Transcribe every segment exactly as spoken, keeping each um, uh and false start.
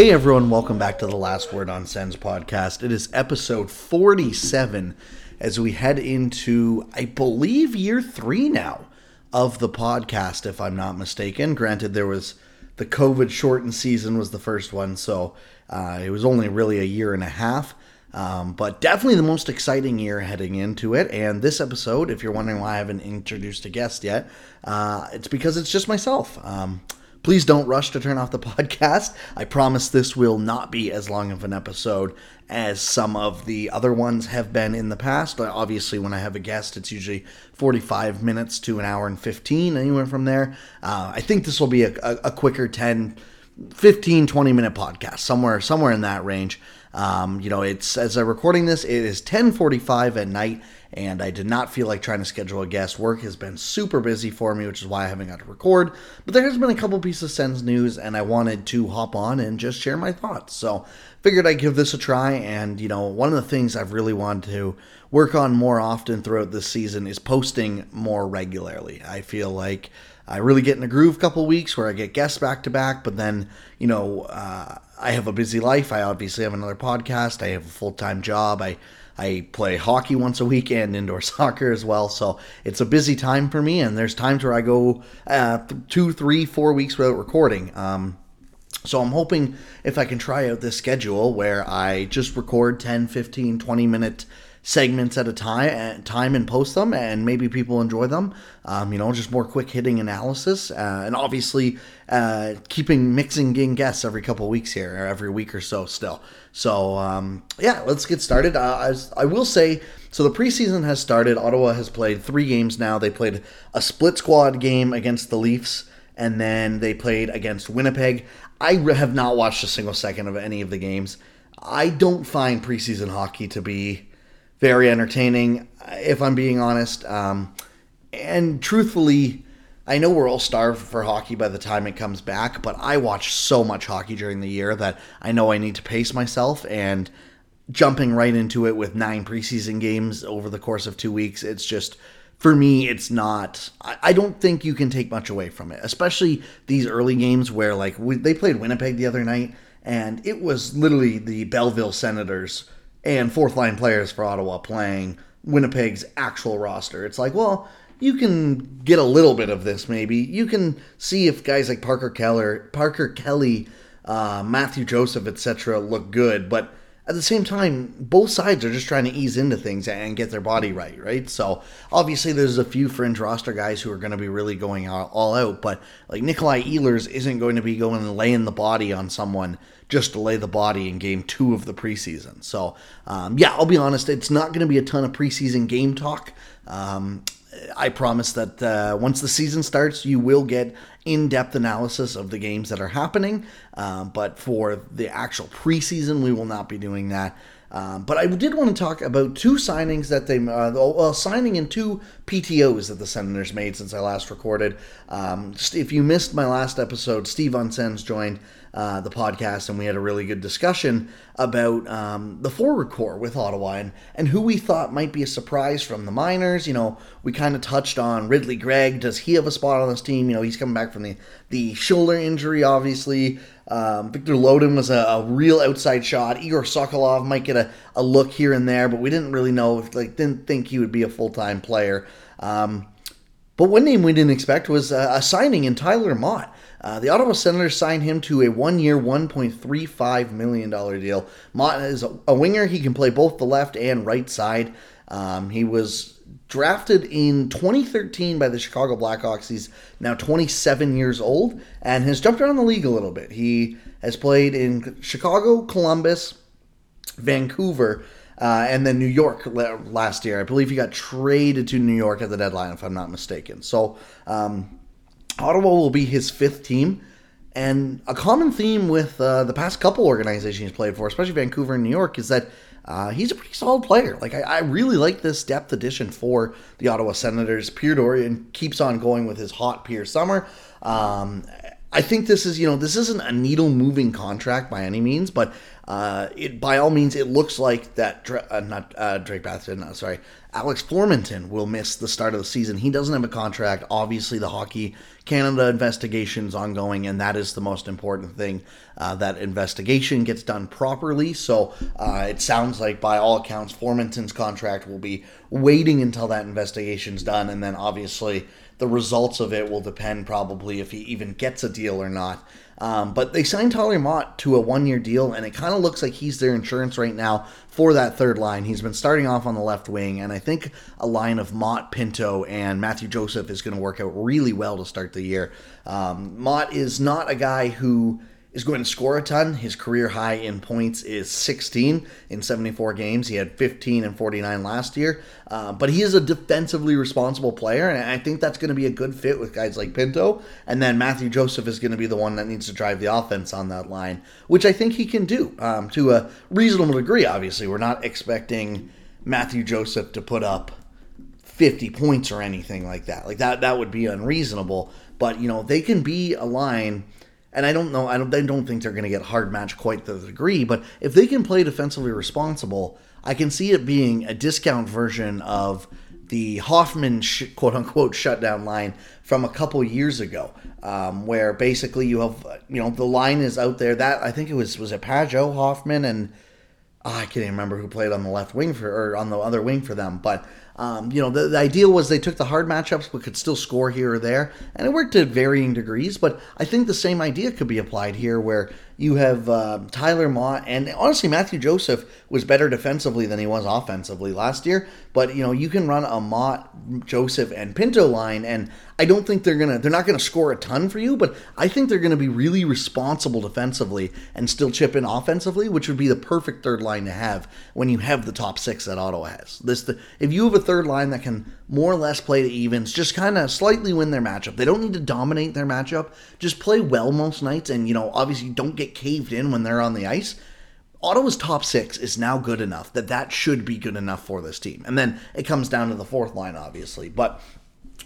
Hey everyone, welcome back to the Last Word on Sends podcast. It is episode forty-seven as we head into, I believe, year three now of the podcast, if I'm not mistaken. Granted, there was the COVID shortened season was the first one, so uh, it was only really a year and a half. Um, but definitely the most exciting year heading into it. And this episode, if you're wondering why I haven't introduced a guest yet, uh, it's because it's just myself. Um, Please don't rush to turn off the podcast. I promise this will not be as long of an episode as some of the other ones have been in the past. Obviously, when I have a guest, it's usually forty-five minutes to an hour and fifteen, anywhere from there. Uh, I think this will be a, a, a quicker ten, fifteen, twenty minute podcast, somewhere somewhere in that range. Um, you know, it's as I'm recording this, it is ten forty-five at night, and I did not feel like trying to schedule a guest. Work has been super busy for me, which is why I haven't got to record. But there has been a couple pieces of Sens news, and I wanted to hop on and just share my thoughts. So figured I'd give this a try, and, you know, one of the things I've really wanted to work on more often throughout this season is posting more regularly. I feel like I really get in a groove a couple weeks where I get guests back-to-back, but then, you know, uh, I have a busy life. I obviously have another podcast. I have a full-time job. I I play hockey once a week and indoor soccer as well. So it's a busy time for me, and there's times where I go uh, two, three, four weeks without recording. Um, so I'm hoping if I can try out this schedule where I just record ten, fifteen, twenty minute segments at a time, time and post them, and maybe people enjoy them. Um, you know, just more quick hitting analysis, uh, and obviously uh, keeping mixing in guests every couple of weeks here, or every week or so still. So um, yeah, let's get started. Uh, I, I will say, so the preseason has started. Ottawa has played three games now. They played a split squad game against the Leafs, and then they played against Winnipeg. I have not watched a single second of any of the games. I don't find preseason hockey to be very entertaining, if I'm being honest. Um, and truthfully, I know we're all starved for hockey by the time it comes back, but I watch so much hockey during the year that I know I need to pace myself, and jumping right into it with nine preseason games over the course of two weeks, it's just, for me, it's not, I, I don't think you can take much away from it, especially these early games where, like, we, they played Winnipeg the other night, and it was literally the Belleville Senators and fourth-line players for Ottawa playing Winnipeg's actual roster. It's like, well, you can get a little bit of this maybe. You can see if guys like Parker Kelly, Parker Kelly, uh, Mathieu Joseph, et cetera look good. But at the same time, both sides are just trying to ease into things and get their body right, right? So obviously there's a few fringe roster guys who are going to be really going all out, but like Nikolaj Ehlers isn't going to be going and laying the body on someone just to lay the body in game two of the preseason. So um, yeah, I'll be honest, it's not going to be a ton of preseason game talk. Um, I promise that uh, once the season starts, you will get in-depth analysis of the games that are happening. Um, but for the actual preseason, we will not be doing that. Um, but I did want to talk about two signings that they, uh, well, signing and two P T Os that the Senators made since I last recorded. Um, if you missed my last episode, Steve Unsen's joined Uh, the podcast, and we had a really good discussion about um, the forward core with Ottawa and, and who we thought might be a surprise from the minors. You know, we kind of touched on Ridly Greig. Does he have a spot on this team? You know, he's coming back from the, the shoulder injury, obviously. Um, Viktor Lodin was a, a real outside shot. Egor Sokolov might get a, a look here and there, but we didn't really know, if, like, didn't think he would be a full-time player. Um, but one name we didn't expect was a, a signing in Tyler Mott. Uh, the Ottawa Senators signed him to a one-year, one point three five million dollars deal. Mott is a, a winger. He can play both the left and right side. Um, he was drafted in twenty thirteen by the Chicago Blackhawks. He's now twenty-seven years old and has jumped around the league a little bit. He has played in Chicago, Columbus, Vancouver, uh, and then New York last year. I believe he got traded to New York at the deadline, if I'm not mistaken. So, um... Ottawa will be his fifth team, and a common theme with uh, the past couple organizations he's played for, especially Vancouver and New York, is that uh, he's a pretty solid player. Like, I, I really like this depth addition for the Ottawa Senators. Pierre Dorian keeps on going with his hot Pierre summer. Um, I think this is, you know, this isn't a needle-moving contract by any means, but Uh, it, by all means, it looks like that Dra- uh, not uh, Drake Batherton, uh, sorry, Alex Formenton will miss the start of the season. He doesn't have a contract. Obviously, the Hockey Canada investigation is ongoing, and that is the most important thing. Uh, that investigation gets done properly. So uh, it sounds like, by all accounts, Formenton's contract will be waiting until that investigation's done, and then obviously the results of it will depend probably if he even gets a deal or not. Um, but they signed Tyler Mott to a one-year deal, and it kind of looks like he's their insurance right now for that third line. He's been starting off on the left wing, and I think a line of Mott, Pinto, and Mathieu Joseph is going to work out really well to start the year. Um, Mott is not a guy who is going to score a ton. His career high in points is sixteen in seventy-four games. He had fifteen and forty-nine last year. Uh, but he is a defensively responsible player, and I think that's going to be a good fit with guys like Pinto. And then Mathieu Joseph is going to be the one that needs to drive the offense on that line, which I think he can do um, to a reasonable degree, obviously. We're not expecting Mathieu Joseph to put up fifty points or anything like that. Like that, that would be unreasonable. But, you know, they can be a line. And I don't know, I don't, I don't think they're going to get hard matched quite to the degree, but if they can play defensively responsible, I can see it being a discount version of the Hoffman sh- quote-unquote shutdown line from a couple years ago, um, where basically you have, you know, the line is out there. That, I think it was, was it Pajot, Hoffman, and oh, I can't even remember who played on the left wing for, or on the other wing for them, but Um, you know, the, the idea was they took the hard matchups but could still score here or there, and it worked at varying degrees, but I think the same idea could be applied here where you have uh, Tyler Mott, and honestly, Mathieu Joseph was better defensively than he was offensively last year, but, you know, you can run a Mott, Joseph, and Pinto line, and I don't think they're going to, they're not going to score a ton for you, but I think they're going to be really responsible defensively and still chip in offensively, which would be the perfect third line to have when you have the top six that Ottawa has. This, the, if you have a third line that can more or less play to evens, just kind of slightly win their matchup. They don't need to dominate their matchup. Just play well most nights and, you know, obviously don't get caved in when they're on the ice. Ottawa's top six is now good enough that that should be good enough for this team. And then it comes down to the fourth line, obviously. But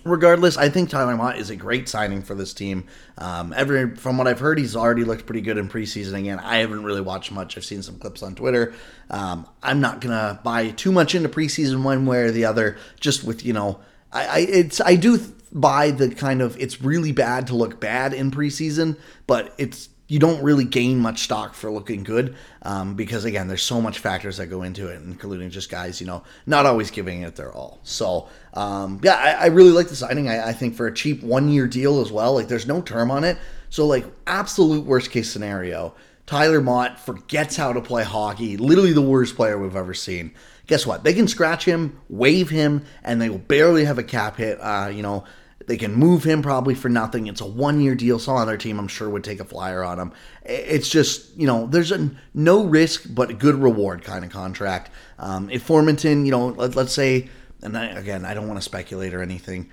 regardless, I think Tyler Mott is a great signing for this team. Um, every, from what I've heard, he's already looked pretty good in preseason again. I haven't really watched much. I've seen some clips on Twitter. Um, I'm not going to buy too much into preseason one way or the other, just with, you know, I, I it's I do buy the kind of, it's really bad to look bad in preseason, but it's, you don't really gain much stock for looking good um, because, again, there's so much factors that go into it, including just guys, you know, not always giving it their all. So, um, yeah, I, I really like the signing. I, I think for a cheap one-year deal as well, like there's no term on it. So, like, absolute worst-case scenario, Tyler Mott forgets how to play hockey, literally the worst player we've ever seen. Guess what? They can scratch him, waive him, and they will barely have a cap hit, uh, you know, they can move him probably for nothing. It's a one-year deal. Some other team, I'm sure, would take a flyer on him. It's just, you know, there's a no risk but a good reward kind of contract. Um, if Formenton, you know, let, let's say, and I, again, I don't want to speculate or anything.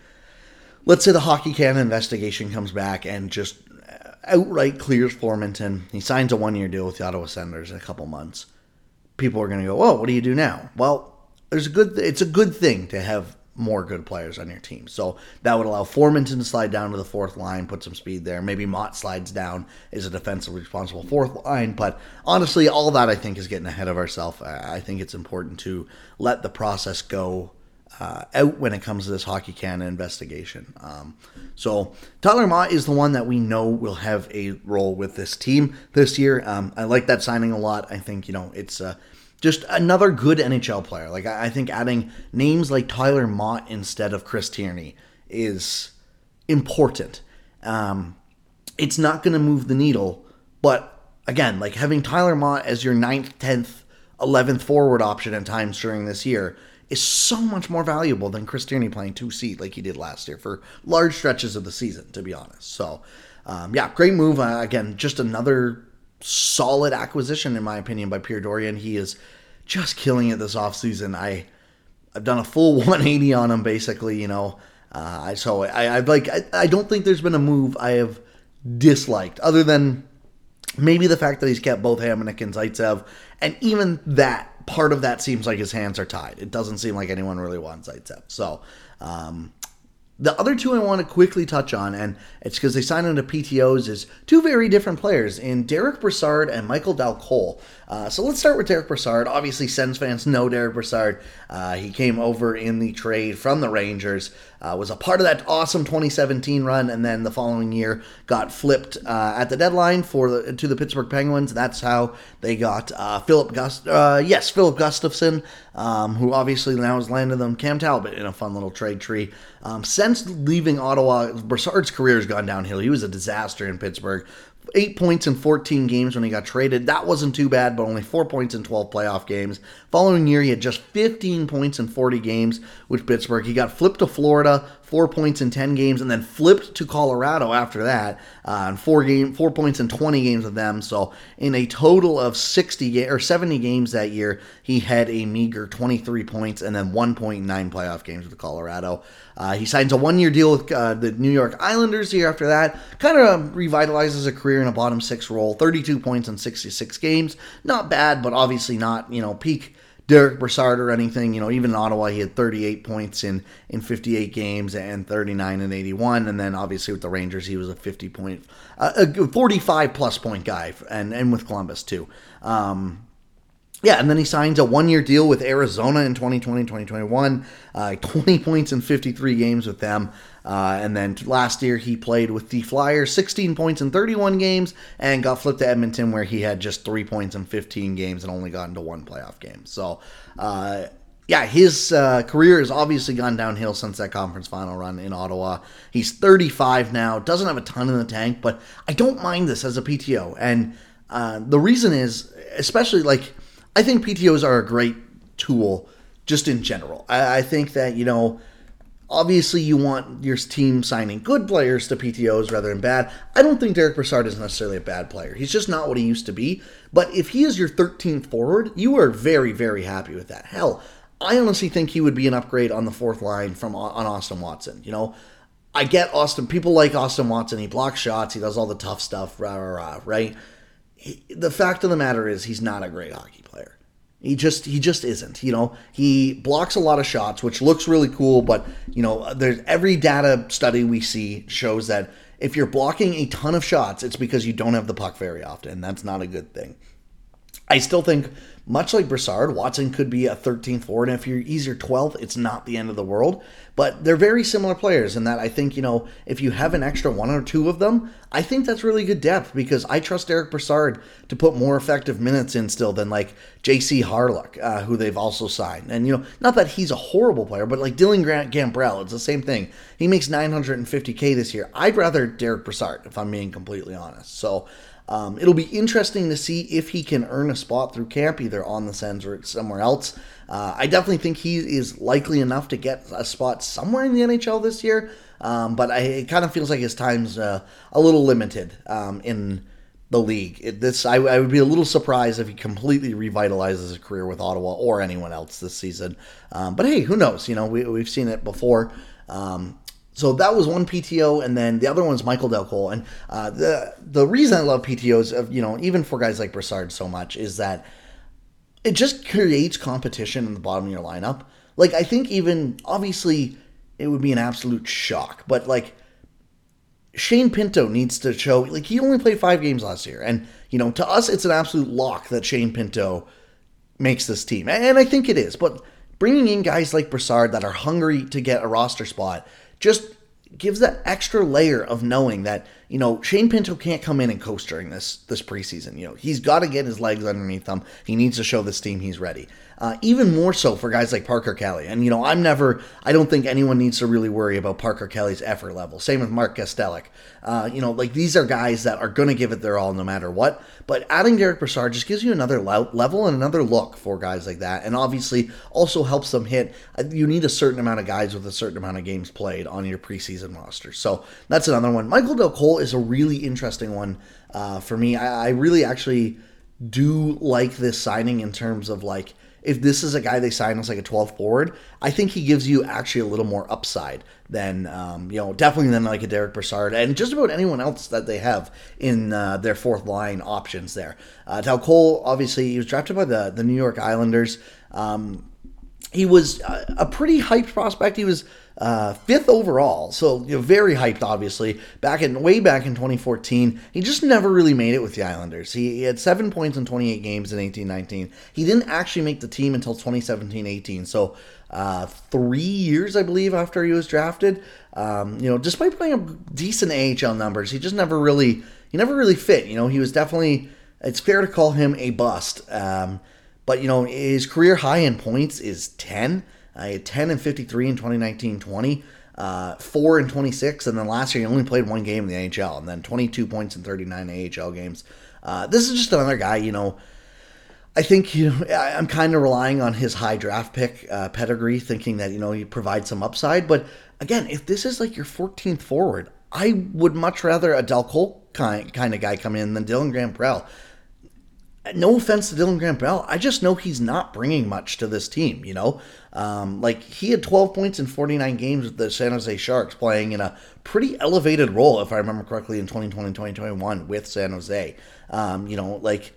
Let's say the Hockey Canada investigation comes back and just outright clears Formenton. He signs a one-year deal with the Ottawa Senators in a couple months. People are going to go, oh, what do you do now? Well, there's a good. It's a good thing to have more good players on your team. So that would allow Formenton to slide down to the fourth line, put some speed there. Maybe Mott slides down as a defensively responsible fourth line. But honestly, all that I think is getting ahead of ourselves. I think it's important to let the process go uh, out when it comes to this Hockey Canada investigation. Um, so Tyler Mott is the one that we know will have a role with this team this year. Um, I like that signing a lot. I think, you know, it's Uh, Just another good N H L player. Like, I think adding names like Tyler Mott instead of Chris Tierney is important. Um, it's not going to move the needle, but again, like having Tyler Mott as your ninth, tenth, eleventh forward option at times during this year is so much more valuable than Chris Tierney playing two-seat like he did last year for large stretches of the season, to be honest. So, um, yeah, great move. Uh, again, just another solid acquisition, in my opinion, by Pierre Dorian. He is just killing it this offseason. I, I've done a full one eighty on him, basically, you know. Uh, I so I, I like. I, I don't think there's been a move I have disliked, other than maybe the fact that he's kept both Hamannik and Zaitsev, and even that, part of that seems like his hands are tied. It doesn't seem like anyone really wants Zaitsev. So, um... The other two I want to quickly touch on, and it's because they signed into P T Os, is two very different players in Derek Broussard and Michael Dal Colle. Uh, so let's start with Derek Broussard. Obviously, Sens fans know Derek Broussard. Uh, he came over in the trade from the Rangers, uh, was a part of that awesome twenty seventeen run, and then the following year got flipped uh, at the deadline for the, to the Pittsburgh Penguins. That's how they got uh, Filip Gust- uh, yes, Filip Gustavsson, um, who obviously now has landed them Cam Talbot in a fun little trade tree. Um, Since leaving Ottawa, Broussard's career has gone downhill. He was a disaster in Pittsburgh. Eight points in fourteen games when he got traded. That wasn't too bad, but only four points in twelve playoff games. Following year, he had just fifteen points in forty games with Pittsburgh. He got flipped to Florida, four points in ten games, and then flipped to Colorado after that, uh, and four game, four points in twenty games with them. So in a total of sixty ga- or seventy games that year, he had a meager twenty-three points and then one point nine playoff games with Colorado. Uh, he signs a one-year deal with uh, the New York Islanders here after that. Kind of revitalizes a career in a bottom six role. thirty-two points in sixty-six games. Not bad, but obviously not, you know, peak Derek Broussard or anything. You know, even in Ottawa, he had thirty-eight points in, in fifty-eight games and thirty-nine in eighty-one. And then obviously with the Rangers, he was a fifty-point, uh, a forty-five-plus point guy, and, and with Columbus too. Um, yeah, and then he signs a one-year deal with Arizona in twenty twenty, twenty twenty-one, uh, twenty points in fifty-three games with them. Uh, and then last year he played with the Flyers, sixteen points in thirty-one games, and got flipped to Edmonton where he had just three points in fifteen games and only got into one playoff game. So, uh, yeah, his uh, career has obviously gone downhill since that conference final run in Ottawa. He's thirty-five now, doesn't have a ton in the tank, but I don't mind this as a P T O. And uh, the reason is, especially, like, I think P T Os are a great tool just in general. I, I think that, you know, obviously, you want your team signing good players to P T Os rather than bad. I don't think Derek Broussard is necessarily a bad player. He's just not what he used to be. But if he is your thirteenth forward, you are very, very happy with that. Hell, I honestly think he would be an upgrade on the fourth line from on Austin Watson. You know, I get Austin. People like Austin Watson. He blocks shots. He does all the tough stuff, rah, rah, rah, right? He, the fact of the matter is he's not a great hockey player. He just he just isn't, you know. He blocks a lot of shots, which looks really cool, but, you know, there's every data study we see shows that if you're blocking a ton of shots, it's because you don't have the puck very often, and that's not a good thing. I still think, much like Broussard, Watson could be a thirteenth forward, and if you're, he's your twelfth, it's not the end of the world. But they're very similar players in that I think, you know, if you have an extra one or two of them, I think that's really good depth because I trust Derek Broussard to put more effective minutes in still than, like, J C. Harlick, uh, who they've also signed. And, you know, not that he's a horrible player, but, like, Dylan Grant Gambrell, it's the same thing. He makes nine hundred fifty thousand this year. I'd rather Derek Broussard, if I'm being completely honest. So, Um, it'll be interesting to see if he can earn a spot through camp, either on the Sens or somewhere else. Uh, I definitely think he is likely enough to get a spot somewhere in the N H L this year, um, but I, it kind of feels like his time's uh, a little limited um, in the league. It, this I, I would be a little surprised if he completely revitalizes his career with Ottawa or anyone else this season. Um, but hey, who knows? You know, we, we've seen it before. Um, So that was one P T O, and then the other one's Michael Dal Colle. And uh, the the reason I love P T Os, of, you know, even for guys like Broussard so much, is that it just creates competition in the bottom of your lineup. Like, I think even, obviously, it would be an absolute shock, but, like, Shane Pinto needs to show, like, he only played five games last year. And, you know, to us, it's an absolute lock that Shane Pinto makes this team. And I think it is. But bringing in guys like Broussard that are hungry to get a roster spot just gives that extra layer of knowing that, you know, Shane Pinto can't come in and coast during this this preseason. You know, he's got to get his legs underneath him. He needs to show this team he's ready. Uh, even more so for guys like Parker Kelly. And, you know, I'm never, I don't think anyone needs to really worry about Parker Kelly's effort level. Same with Mark Kastelic. Uh, you know, like, these are guys that are going to give it their all no matter what. But adding Derek Broussard just gives you another level and another look for guys like that. And obviously also helps them hit. You need a certain amount of guys with a certain amount of games played on your preseason roster. So that's another one. Michael Dal Colle is a really interesting one uh, for me. I, I really actually do like this signing in terms of, like, if this is a guy they sign as, like, a twelfth forward, I think he gives you actually a little more upside than, um, you know, definitely than, like, a Derek Broussard and just about anyone else that they have in uh, their fourth line options there. Uh, Dal Colle, obviously, he was drafted by the, the New York Islanders. Um, he was a, a pretty hyped prospect. He was Uh, fifth overall, so you know, very hyped, obviously. Back in way back in twenty fourteen, he just never really made it with the Islanders. He, he had seven points in twenty-eight games in eighteen nineteen. He didn't actually make the team until twenty seventeen eighteen, so uh, three years, I believe, after he was drafted. Um, you know, despite putting up decent A H L numbers, he just never really, he never really fit. You know, he was definitely, it's fair to call him a bust. Um, but you know, his career high in points is ten. Uh, he had ten and fifty-three in twenty nineteen twenty, uh, four and twenty-six, and then last year he only played one game in the N H L, and then twenty-two points in thirty-nine A H L games. Uh, this is just another guy, you know, I think you know, I, I'm kind of relying on his high draft pick uh, pedigree, thinking that, you know, he provides some upside. But again, if this is like your fourteenth forward, I would much rather a Dal Colle kind, kind of guy come in than Dylan Grant Gambrell. No offense to Dylan Grant Gambrell, I just know he's not bringing much to this team, you know? Um, like, he had twelve points in forty-nine games with the San Jose Sharks, playing in a pretty elevated role, if I remember correctly, in twenty twenty twenty twenty-one with San Jose. Um, you know, like,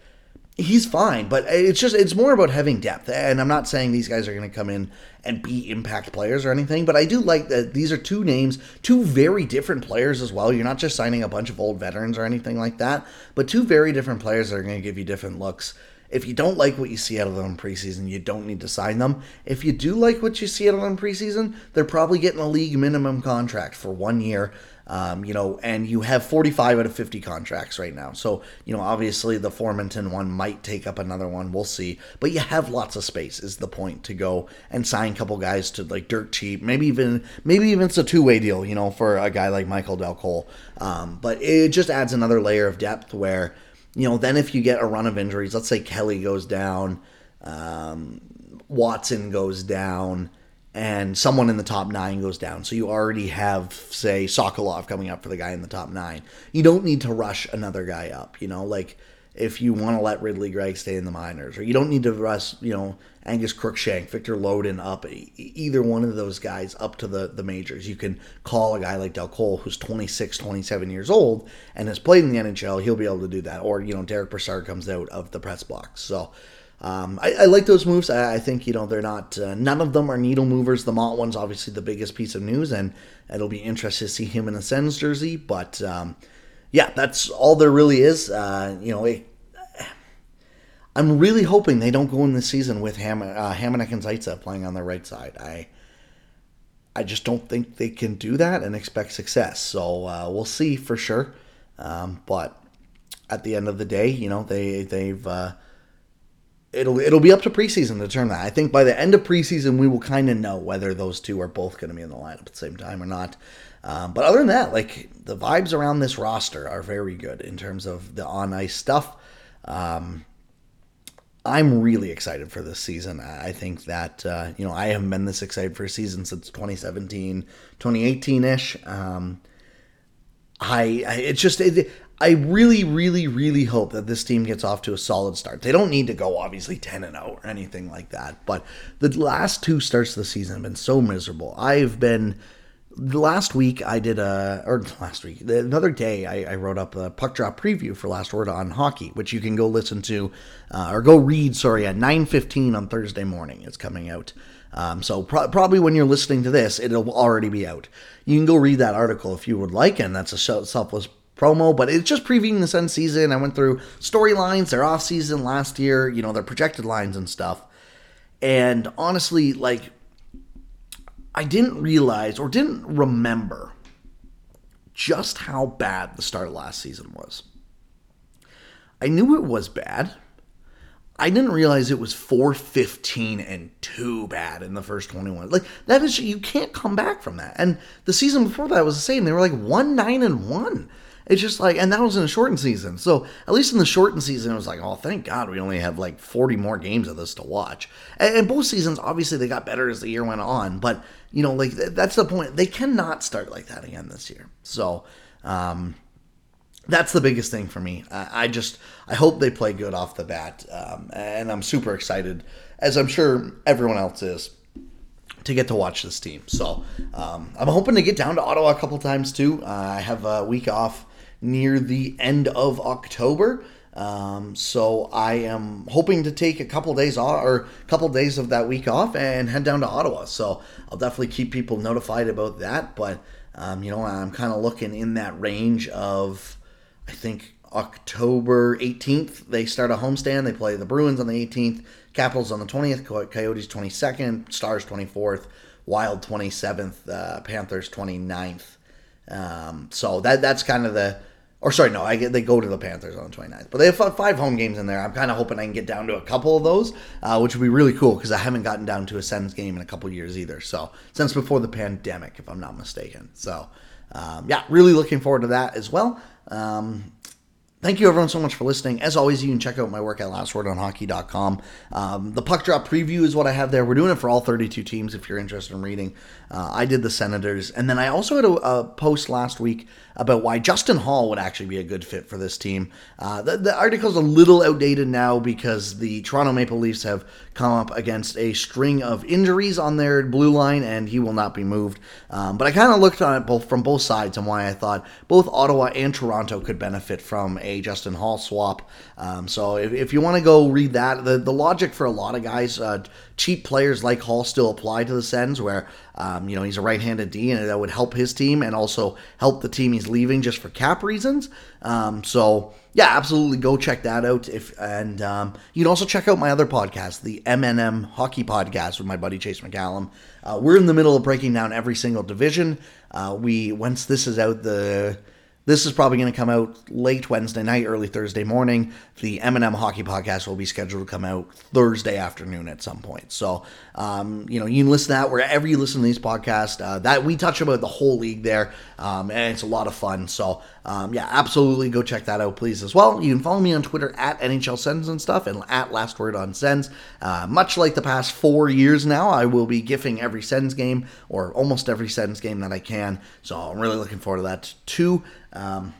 he's fine, but it's just, it's more about having depth. And I'm not saying these guys are going to come in and be impact players or anything, but I do like that these are two names, two very different players as well. You're not just signing a bunch of old veterans or anything like that, but two very different players that are going to give you different looks. If you don't like what you see out of them in preseason, you don't need to sign them. If you do like what you see out of them in preseason, they're probably getting a league minimum contract for one year. Um, you know, and you have forty-five out of fifty contracts right now. So, you know, obviously the Formenton one might take up another one. We'll see. But you have lots of space is the point to go and sign a couple guys to like dirt cheap. Maybe even maybe even it's a two-way deal, you know, for a guy like Michael Dal Colle. Um, but it just adds another layer of depth where, you know, then if you get a run of injuries, let's say Kelly goes down, um, Watson goes down, and someone in the top nine goes down. So you already have, say, Sokolov coming up for the guy in the top nine. You don't need to rush another guy up, you know, like if you want to let Ridly Greig stay in the minors, or you don't need to rush, you know, Angus Cruikshank, Viktor Lodin up, either one of those guys up to the, the majors. You can call a guy like Dal Colle, who's twenty-six, twenty-seven years old and has played in the N H L. He'll be able to do that. Or, you know, Derek Broussard comes out of the press box. So, Um, I, I like those moves. I, I think, you know, they're not, uh, none of them are needle movers. The Mott one's obviously the biggest piece of news, and it'll be interesting to see him in a Sens jersey. But, um, yeah, that's all there really is. Uh, you know, it, I'm really hoping they don't go in this season with Ham, uh, Hamannik and Zaitsev playing on their right side. I I just don't think they can do that and expect success. So uh, we'll see for sure. Um, but at the end of the day, you know, they, they've... Uh, It'll it'll be up to preseason to determine that. I think by the end of preseason, we will kind of know whether those two are both going to be in the lineup at the same time or not. Um, but other than that, like the vibes around this roster are very good in terms of the on-ice stuff. Um, I'm really excited for this season. I think that, uh, you know, I haven't been this excited for a season since twenty seventeen, twenty eighteen-ish. Um, I, I it's just... It, I really, really, really hope that this team gets off to a solid start. They don't need to go, obviously, ten and oh or anything like that. But the last two starts of the season have been so miserable. I've been... Last week, I did a... Or last week, another day, I, I wrote up a puck drop preview for Last Word on Hockey, which you can go listen to, uh, or go read, sorry, at nine fifteen on Thursday morning. It's coming out. Um, so pro- probably when you're listening to this, it'll already be out. You can go read that article if you would like, and that's a selfless promo, but it's just previewing the Sens season. I went through storylines, their offseason last year, you know, their projected lines and stuff. And honestly, like, I didn't realize or didn't remember just how bad the start of last season was. I knew it was bad. I didn't realize it was four fifteen and two bad in the first twenty-one. Like, that is, you can't come back from that. And the season before that was the same. They were like one nine and one. It's just like, and that was in a shortened season. So at least in the shortened season, it was like, oh, thank God we only have like forty more games of this to watch. And, and both seasons, obviously, they got better as the year went on. But, you know, like, th- that's the point. They cannot start like that again this year. So, um, that's the biggest thing for me. I, I just, I hope they play good off the bat. Um, and I'm super excited, as I'm sure everyone else is, to get to watch this team. So, um, I'm hoping to get down to Ottawa a couple times too. Uh, I have a week off near the end of October. Um, so I am hoping to take a couple days off, or a couple days of that week off, and head down to Ottawa. So I'll definitely keep people notified about that. But um, you know, I'm kind of looking in that range of, I think October eighteenth they start a homestand. They play the Bruins on the eighteenth, Capitals on the twentieth, Coyotes twenty-second, Stars twenty-fourth, Wild twenty-seventh, uh, Panthers twenty-ninth. Um, so that that's kind of the. Or sorry, no, I get, they go to the Panthers on the twenty-ninth. But they have five home games in there. I'm kind of hoping I can get down to a couple of those, uh, which would be really cool because I haven't gotten down to a Sens game in a couple of years either. So since before the pandemic, if I'm not mistaken. So um, yeah, really looking forward to that as well. Um, thank you everyone so much for listening. As always, you can check out my work at last word on hockey dot com. Um, the puck drop preview is what I have there. We're doing it for all thirty-two teams if you're interested in reading. Uh, I did the Senators. And then I also had a, a post last week about why Justin Hall would actually be a good fit for this team. Uh, the, the article's a little outdated now because the Toronto Maple Leafs have come up against a string of injuries on their blue line, and he will not be moved. Um, but I kind of looked on it both from both sides and why I thought both Ottawa and Toronto could benefit from a Justin Hall swap. Um, so if, if you want to go read that, the, the logic for a lot of guys, uh, cheap players like Hall still apply to the Sens where, um, you know, he's a right-handed D and that would help his team and also help the team he's leaving just for cap reasons. Um, so yeah, absolutely. Go check that out. If, and, um, you can also check out my other podcast, the M N M Hockey Podcast with my buddy Chase McCallum. Uh, we're in the middle of breaking down every single division. Uh, we, once this is out, the, This is probably going to come out late Wednesday night, early Thursday morning. The M and M Hockey Podcast will be scheduled to come out Thursday afternoon at some point. So, um, you know, you can listen to that wherever you listen to these podcasts. Uh, that we touch about the whole league there, um, and it's a lot of fun. So, um, yeah, absolutely go check that out, please, as well. You can follow me on Twitter at N H L Sens and stuff and at Last Word on Sens. Uh, much like the past four years now, I will be gifting every Sens game or almost every Sens game that I can. So I'm really looking forward to that too. Um,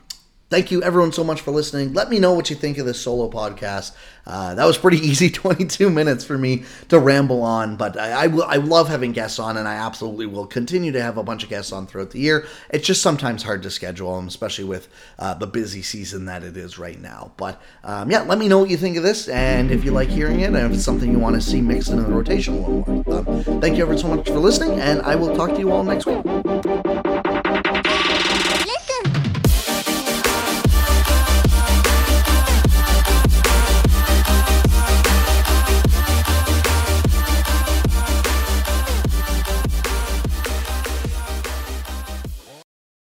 thank you everyone so much for listening. Let me know what you think of this solo podcast. Uh, that was pretty easy twenty-two minutes for me to ramble on, but I, I, will, I love having guests on, and I absolutely will continue to have a bunch of guests on throughout the year. It's just sometimes hard to schedule them, especially with uh, the busy season that it is right now. But um, yeah, let me know what you think of this, and if you like hearing it, and if it's something you want to see mixed into the rotation a little more. Um, thank you everyone so much for listening, and I will talk to you all next week.